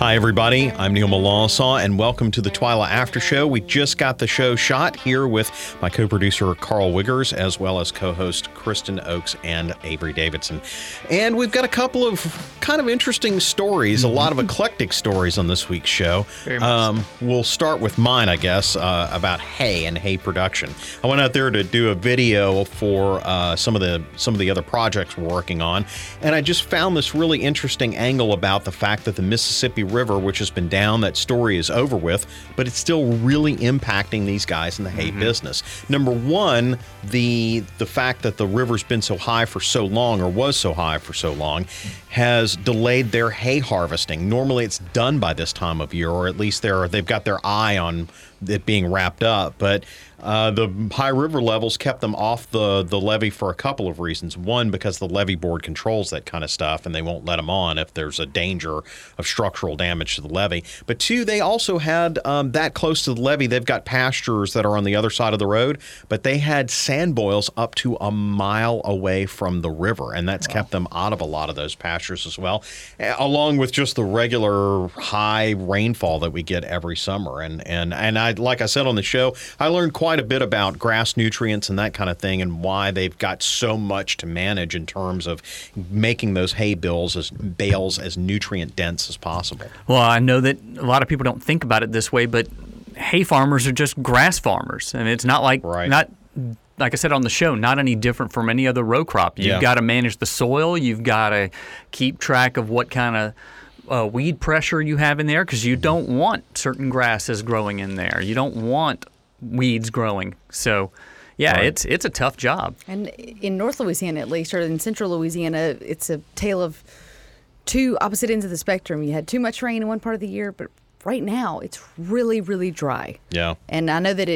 Hi, everybody. I'm Neil Melanson, and welcome to the Twilight After Show. We just got the show shot here with my co-producer, Carl Wiggers, as well as co-host Kristen Oakes and Avery Davidson. And we've got a couple of kind of interesting stories, a lot of eclectic stories on this week's show. We'll start with mine, I guess, about hay and hay production. I went out there to do a video for some of the other projects we're working on, and I just found this really interesting angle about the fact that the Mississippi River, which has been down, that story is over with, but it's still really impacting these guys in the hay business. Number one, the fact that the river's been so high for so long, or was so high for so long, has delayed their hay harvesting. Normally it's done by this time of year, or at least they've got their eye on it being wrapped up, but the high river levels kept them off the levee for a couple of reasons. One, because the levee board controls that kind of stuff, and they won't let them on if there's a danger of structural damage to the levee. But two, they also had that close to the levee, they've got pastures that are on the other side of the road, but they had sand boils up to a mile away from the river, and that's kept them out of a lot of those pastures as well, along with just the regular high rainfall that we get every summer. And I, like I said on the show, I learned quite a bit about grass nutrients and that kind of thing, and why they've got so much to manage in terms of making those hay bales as nutrient dense as possible. Well, I know that a lot of people don't think about it this way, but hay farmers are just grass farmers, and it's not like Like I said on the show, not any different from any other row crop. You've got to manage the soil. You've got to keep track of what kind of weed pressure you have in there, because you don't want certain grasses growing in there. You don't want weeds growing. So, it's a tough job. And in North Louisiana, at least, or in Central Louisiana, it's a tale of two opposite ends of the spectrum. You had too much rain in one part of the year, but right now it's really, really dry. Yeah. And I know that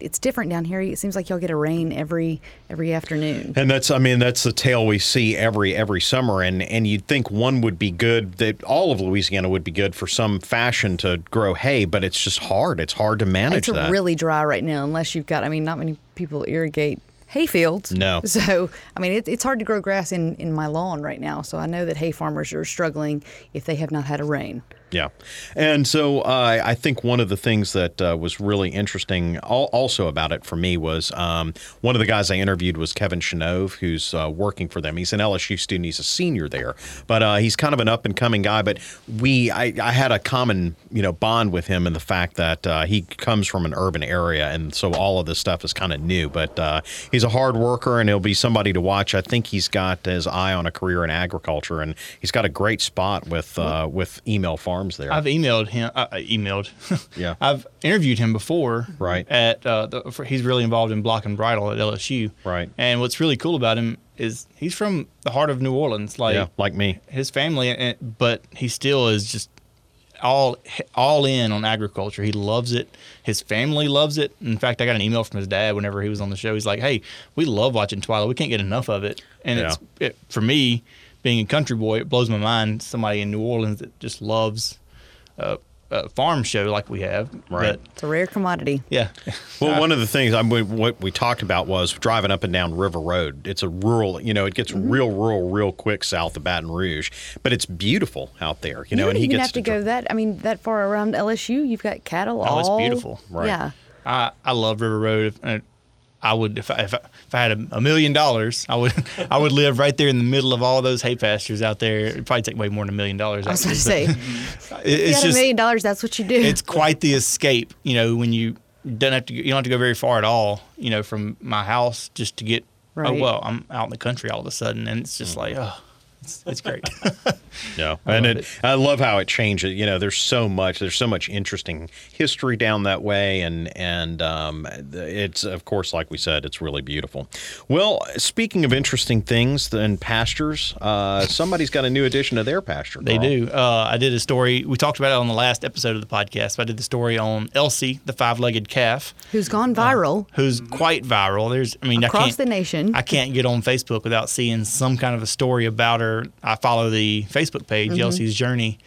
it's different down here. It seems like y'all get a rain every afternoon. And that's the tale we see every summer. And you'd think one would be good, that all of Louisiana would be good for some fashion to grow hay, but it's just hard. It's hard to manage that. It's really dry right now, unless you've got, not many people irrigate hay fields. No. So, it's hard to grow grass in my lawn right now. So I know that hay farmers are struggling if they have not had a rain. Yeah. And so I think one of the things that was really interesting also about it for me was one of the guys I interviewed was Kevin Chenove, who's working for them. He's an LSU student. He's a senior there. But he's kind of an up-and-coming guy. But I had a common bond with him in the fact that he comes from an urban area, and so all of this stuff is kind of new. But he's a hard worker, and he'll be somebody to watch. I think he's got his eye on a career in agriculture, and he's got a great spot with email farming. There. I've emailed him. Yeah. I've interviewed him before. Right. At he's really involved in block and bridle at LSU. Right. And what's really cool about him is he's from the heart of New Orleans, like me. His family, but he still is just all in on agriculture. He loves it. His family loves it. In fact, I got an email from his dad whenever he was on the show. He's like, "Hey, we love watching Twilight. We can't get enough of it." And it's for me, being a country boy, it blows my mind. Somebody in New Orleans that just loves a farm show like we have. Right. But it's a rare commodity. Yeah. Well, one of the things what we talked about was driving up and down River Road. It's a rural, it gets real rural real quick south of Baton Rouge, but it's beautiful out there. You know, and he gets have to go that far around LSU. You've got cattle. Oh, it's beautiful. Right. Yeah. I love River Road. I would, if I had $1 million, I would live right there in the middle of all those hay pastures out there. It'd probably take way more than $1 million. I was going to say, if you had $1 million, that's what you do. It's quite the escape, when you don't have to go very far at all, from my house just to get. Right. Oh well, I'm out in the country all of a sudden, and it's just it's great. Yeah, and I love how it changes. There's so much interesting history down that way, and it's, of course, like we said, it's really beautiful. Well, speaking of interesting things and pastures, somebody's got a new addition to their pasture. They do. I did a story. We talked about it on the last episode of the podcast. But I did the story on Elsie, the five-legged calf, who's gone viral. Who's quite viral. There's, across the nation. I can't get on Facebook without seeing some kind of a story about her. I follow the Facebook page, Elsie's Journey,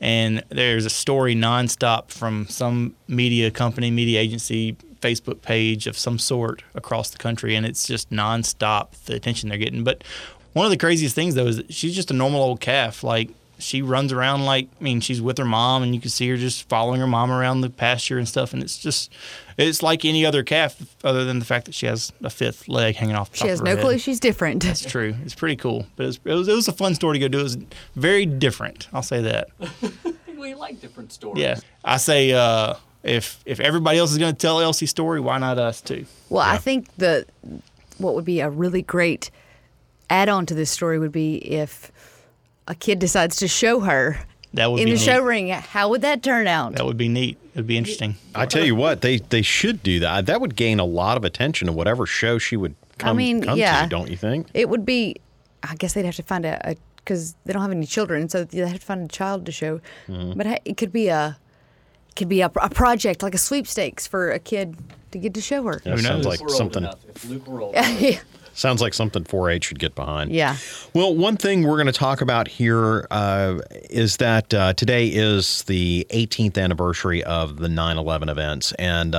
and there's a story nonstop from some media company, media agency, Facebook page of some sort across the country, and it's just nonstop the attention they're getting. But one of the craziest things, though, is that she's just a normal old calf. Like, she runs around like, I mean, she's with her mom, and you can see her just following her mom around the pasture and stuff. And it's just, it's like any other calf, other than the fact that she has a fifth leg hanging off the top of her head. She has no clue she's different. That's true. It's pretty cool. But it was a fun story to go do. It was very different. I'll say that. We like different stories. Yeah. I say if everybody else is going to tell Elsie's story, why not us too? Well, yeah. I think what would be a really great add-on to this story would be if a kid decides to show her show ring. How would that turn out? That would be neat. It would be interesting. I tell you what, they should do that. That would gain a lot of attention to whatever show she would come to, don't you think? It would be, I guess they'd have to find a because they don't have any children, so they'd have to find a child to show. Mm-hmm. But it could be a project, like a sweepstakes for a kid to get to show her. Yeah, sounds like something. Yeah. Sounds like something 4-H should get behind. Yeah. Well, one thing we're going to talk about here is that today is the 18th anniversary of the 9/11 events. And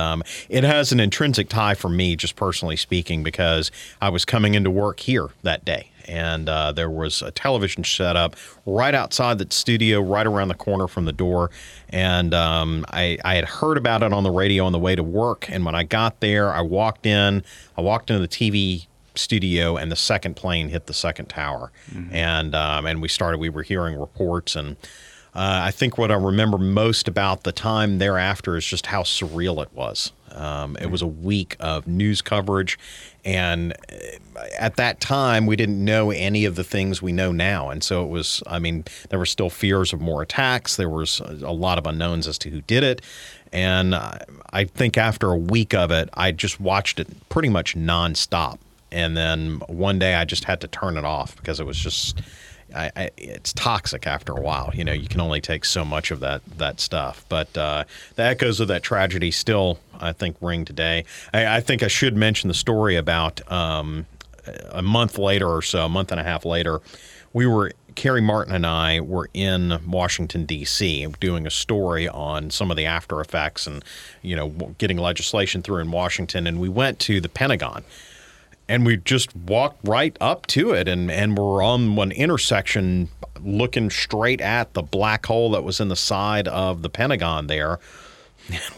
it has an intrinsic tie for me, just personally speaking, because I was coming into work here that day. And there was a television set up right outside the studio, right around the corner from the door. And I had heard about it on the radio on the way to work. And when I got there, I walked into the TV studio, and the second plane hit the second tower. Mm-hmm. And we were hearing reports, and I think what I remember most about the time thereafter is just how surreal it was. It was a week of news coverage, and at that time, we didn't know any of the things we know now. And so it was, I mean, there were still fears of more attacks. There was a lot of unknowns as to who did it. And I think after a week of it, I just watched it pretty much nonstop. And then one day I just had to turn it off because it was just, it's toxic after a while. You know, you can only take so much of that stuff. But the echoes of that tragedy still, I think, ring today. I think I should mention the story about a month later or so, a month and a half later, Kerry Martin and I were in Washington, D.C., doing a story on some of the after effects and, you know, getting legislation through in Washington. And we went to the Pentagon. And we just walked right up to it, and we're on one intersection looking straight at the black hole that was in the side of the Pentagon there.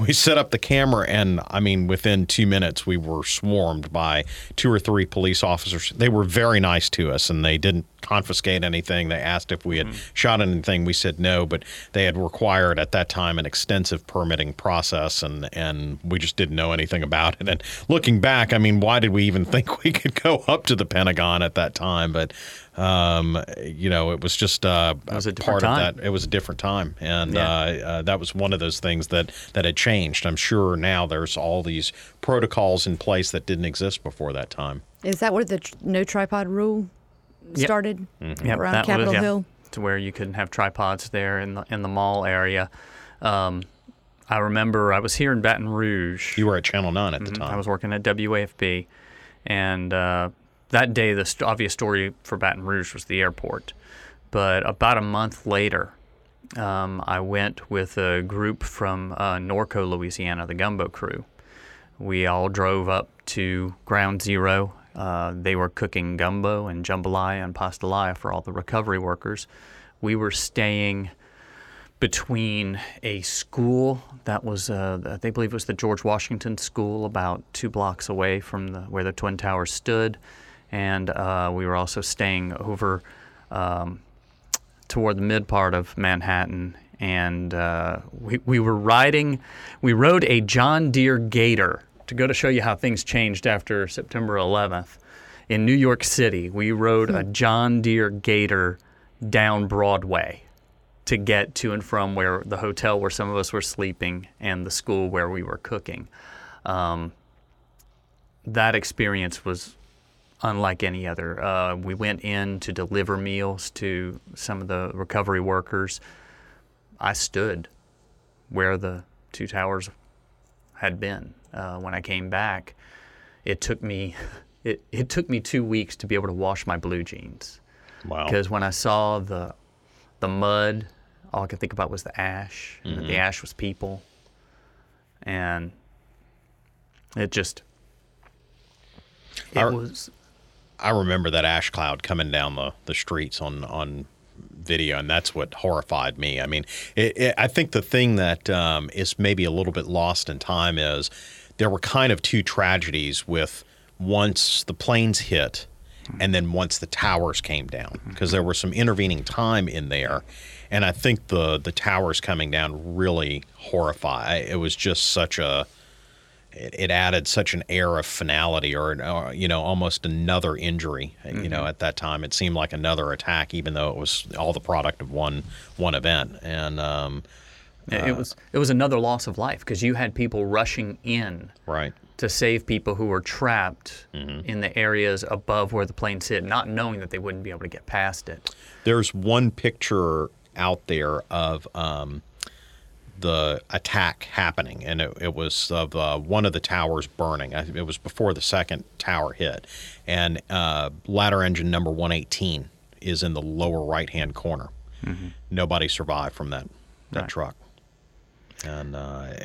We set up the camera, and, I mean, within 2 minutes, we were swarmed by 2 or 3 police officers. They were very nice to us, and they didn't confiscate anything. They asked if we had shot anything. We said no, but they had required at that time an extensive permitting process, and we just didn't know anything about it. And looking back, I mean, why did we even think we could go up to the Pentagon at that time? But, you know, it was just a part of that. It was a different time. And that was one of those things that had changed. I'm sure now there's all these protocols in place that didn't exist before that time. Is that where the no tripod rule started? Yep. Mm-hmm. Yep, around Capitol Hill? To where you couldn't have tripods there in the mall area. I remember I was here in Baton Rouge. You were at Channel 9 at the time. I was working at WAFB. And that day, the obvious story for Baton Rouge was the airport. But about a month later, I went with a group from Norco, Louisiana, the Gumbo Crew. We all drove up to Ground Zero. They were cooking gumbo and jambalaya and pastelaya for all the recovery workers. We were staying between a school that was, they believe it was the George Washington School, about 2 blocks away from where the Twin Towers stood. And we were also staying over toward the mid part of Manhattan, and we rode a John Deere Gator to go to show you how things changed after September 11th. In New York City, we rode a John Deere Gator down Broadway to get to and from where the hotel where some of us were sleeping and the school where we were cooking. That experience was unlike any other. We went in to deliver meals to some of the recovery workers. I stood where the 2 towers had been. When I came back, it took me 2 weeks to be able to wash my blue jeans. Wow! Because when I saw the mud, all I could think about was the ash, and that the ash was people, and I remember that ash cloud coming down the streets on video, and that's what horrified me. I mean, I think the thing that is maybe a little bit lost in time is there were kind of two tragedies with once the planes hit and then once the towers came down, because there was some intervening time in there. And I think the towers coming down really horrified. It was just such a it added such an air of finality, or you know, almost another injury. Mm-hmm. You know, at that time, it seemed like another attack, even though it was all the product of one event. And it was another loss of life, because you had people rushing in, right, to save people who were trapped in the areas above where the planes hit, not knowing that they wouldn't be able to get past it. There's one picture out there of the attack happening, and it was of one of the towers burning. It was before the second tower hit, and Ladder Engine Number 118 is in the lower right-hand corner. Mm-hmm. Nobody survived from that right. truck, and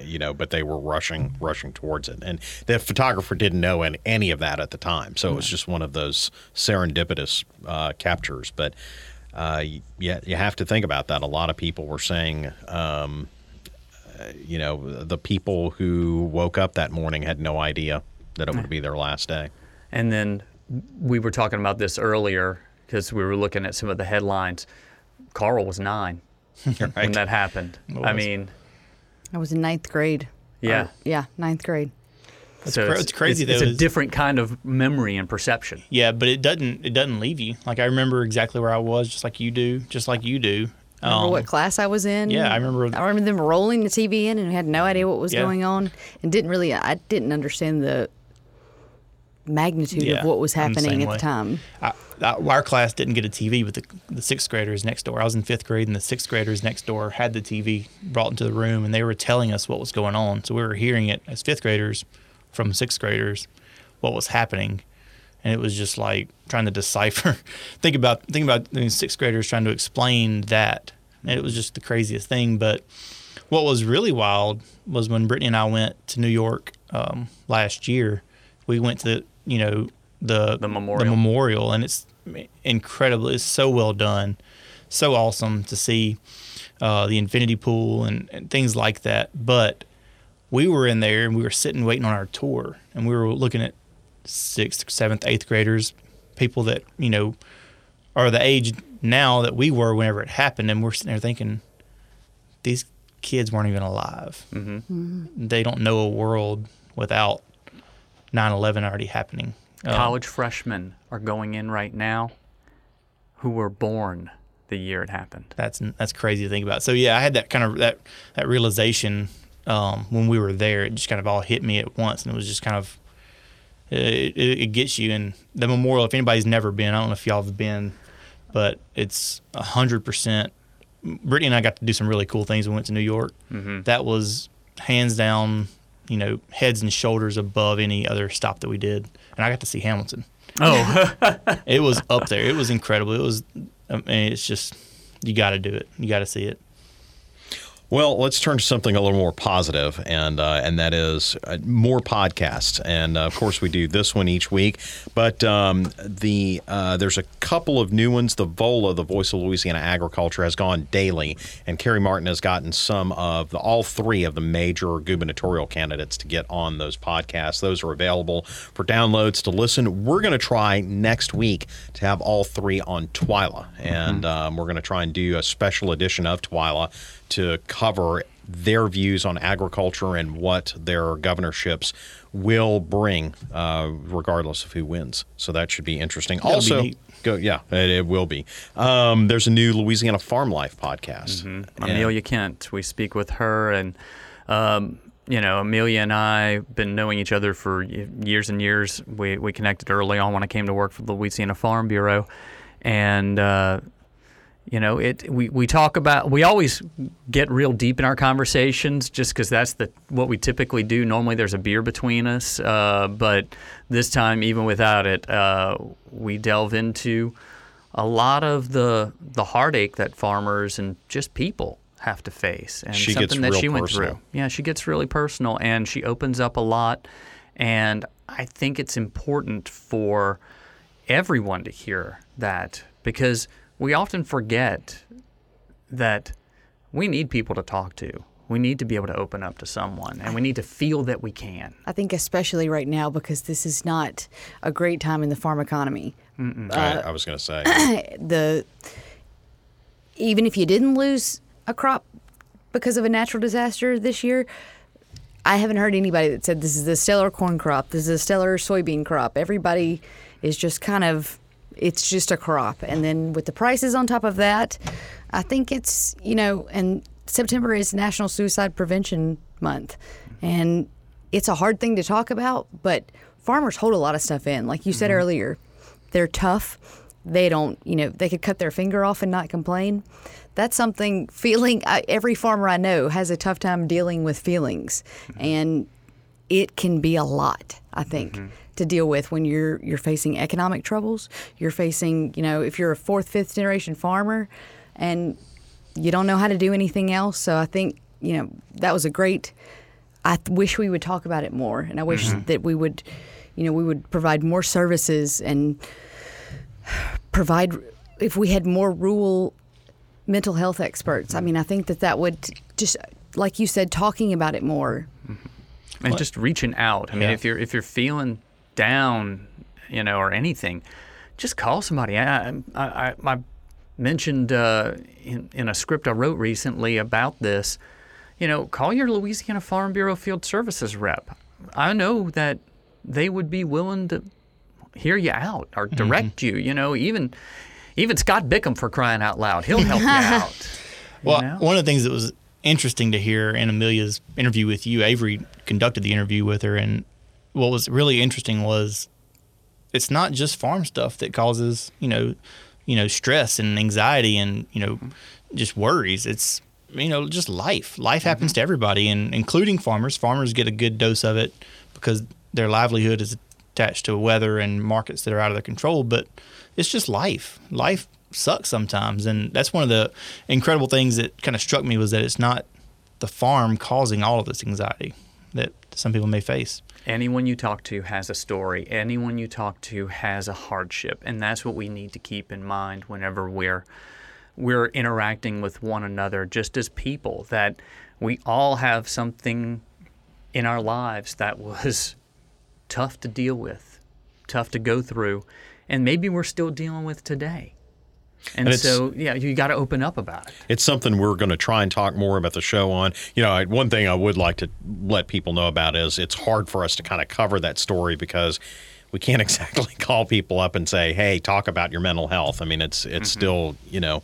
you know, but they were rushing towards it, and the photographer didn't know any of that at the time, so it was just one of those serendipitous captures. But you have to think about that. A lot of people were saying, you know, the people who woke up that morning had no idea that it would be their last day. And then we were talking about this earlier because we were looking at some of the headlines. Carl was 9 right. when that happened. I mean, I was in 9th grade. Yeah. Yeah, 9th grade. So it's crazy. It's a different kind of memory and perception. Yeah, but it doesn't leave you. Like, I remember exactly where I was, just like you do. Remember what class I was in? Yeah, I remember. I remember them rolling the TV in, and had no idea what was going on, and I didn't understand the magnitude of what was happening at the time. Our class didn't get a TV, but the sixth graders next door. I was in fifth grade, and the sixth graders next door had the TV brought into the room, and they were telling us what was going on. So we were hearing it as fifth graders from sixth graders what was happening, and it was just like trying to decipher. think about sixth graders trying to explain that, and it was just the craziest thing. But what was really wild was when Brittany and I went to New York last year. We went to the memorial, and it's incredible. It's so well done, so awesome to see the infinity pool and things like that. But we were in there, and we were sitting waiting on our tour, and we were looking at 6th, 7th, 8th graders, people that, you know, are the age now that we were whenever it happened, and we're sitting there thinking, these kids weren't even alive. Mm-hmm. Mm-hmm. They don't know a world without 9/11 already happening. College freshmen are going in right now who were born the year it happened. That's crazy to think about. So, yeah, I had that kind of that realization when we were there. It just kind of all hit me at once, and it was just kind of it gets you. And the memorial, if anybody's never been, I don't know if y'all have been, but it's 100%. Brittany and I got to do some really cool things when we went to New York. Mm-hmm. That was hands down, you know, heads and shoulders above any other stop that we did. And I got to see Hamilton. Oh. It was up there. It was incredible. It was, I mean, it's just, you got to do it. You got to see it. Well, let's turn to something a little more positive, and that is more podcasts. And, of course, we do this one each week. But there's a couple of new ones. The VOLA, the Voice of Louisiana Agriculture, has gone daily. And Kerry Martin has gotten some of all three of the major gubernatorial candidates to get on those podcasts. Those are available for downloads to listen. We're going to try next week to have all three on Twyla. And we're going to try and do a special edition of Twyla to cover their views on agriculture and what their governorships will bring, regardless of who wins. So that should be interesting. That'll also be it will be. There's a new Louisiana Farm Life podcast. Mm-hmm. Amelia Kent, we speak with her, and you know, Amelia and I have been knowing each other for years and years. We connected early on when I came to work for the Louisiana Farm Bureau, and you know, we talk about, we always get real deep in our conversations just because that's what we typically do. Normally there's a beer between us, but this time, even without it, we delve into a lot of the heartache that farmers and just people have to face, and something that she went through. Yeah, she gets really personal, and she opens up a lot, and I think it's important for everyone to hear that, because we often forget that we need people to talk to. We need to be able to open up to someone, and we need to feel that we can. I think especially right now, because this is not a great time in the farm economy. I was going to say. Even if you didn't lose a crop because of a natural disaster this year, I haven't heard anybody that said this is a stellar corn crop, this is a stellar soybean crop. Everybody is just kind of, it's just a crop. And then with the prices on top of that, I think it's, you know, and September is National Suicide Prevention Month, and it's a hard thing to talk about, but farmers hold a lot of stuff in. Like you said earlier, they're tough. They don't, you know, they could cut their finger off and not complain. That's something, every farmer I know has a tough time dealing with feelings, and it can be a lot, I think, to deal with when you're facing economic troubles. You're facing, you know, if you're a fourth, fifth generation farmer, and you don't know how to do anything else. So I think, you know, that was a great, I wish we would talk about it more. And I wish that we would, you know, we would provide more services and provide, if we had more rural mental health experts. I mean, I think that would just, like you said, talking about it more. And just reaching out. I mean, if you're feeling down, you know, or anything, just call somebody. I mentioned in a script I wrote recently about this, you know, call your Louisiana Farm Bureau Field Services rep. I know that they would be willing to hear you out or direct you, you know, even Scott Bickham, for crying out loud, he'll help you out. Well, you know? One of the things that was interesting to hear in Amelia's interview with you, Avery conducted the interview with her, and what was really interesting was it's not just farm stuff that causes, you know, stress and anxiety and, you know, just worries. It's, you know, just life. Life happens to everybody, and including farmers. Farmers get a good dose of it because their livelihood is attached to weather and markets that are out of their control. But it's just life. Life sucks sometimes. And that's one of the incredible things that kind of struck me was that it's not the farm causing all of this anxiety that some people may face. Anyone you talk to has a story. Anyone you talk to has a hardship, and that's what we need to keep in mind whenever we're interacting with one another, just as people, that we all have something in our lives that was tough to deal with, tough to go through, and maybe we're still dealing with today. And so, yeah, you got to open up about it. It's something we're going to try and talk more about the show on. You know, one thing I would like to let people know about is it's hard for us to kind of cover that story because we can't exactly call people up and say, hey, talk about your mental health. I mean, it's still, you know,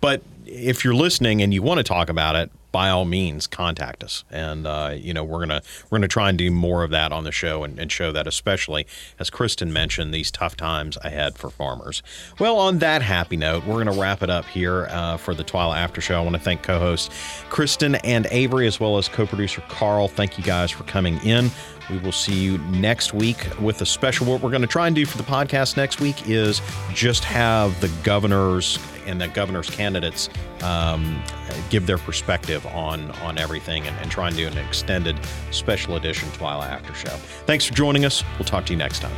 but if you're listening and you want to talk about it, by all means, contact us. And, you know, we're gonna try and do more of that on the show and show that, especially, as Kristen mentioned, these tough times ahead for farmers. Well, on that happy note, we're going to wrap it up here for the Twilight After Show. I want to thank co-hosts Kristen and Avery, as well as co-producer Carl. Thank you guys for coming in. We will see you next week with a special. What we're going to try and do for the podcast next week is just have the governors and the governor's candidates give their perspective on everything and try and do an extended special edition Twilight After Show. Thanks for joining us. We'll talk to you next time.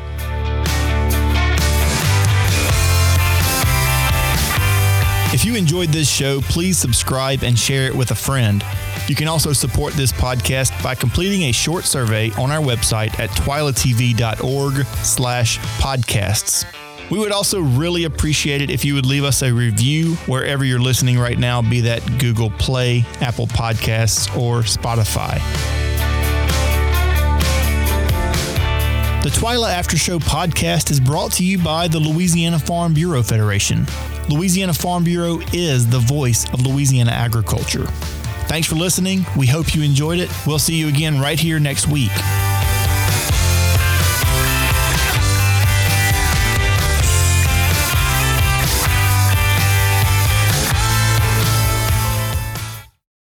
If you enjoyed this show, please subscribe and share it with a friend. You can also support this podcast by completing a short survey on our website at twilatv.org/podcasts. We would also really appreciate it if you would leave us a review wherever you're listening right now, be that Google Play, Apple Podcasts, or Spotify. The Twilight After Show podcast is brought to you by the Louisiana Farm Bureau Federation. Louisiana Farm Bureau is the voice of Louisiana agriculture. Thanks for listening. We hope you enjoyed it. We'll see you again right here next week.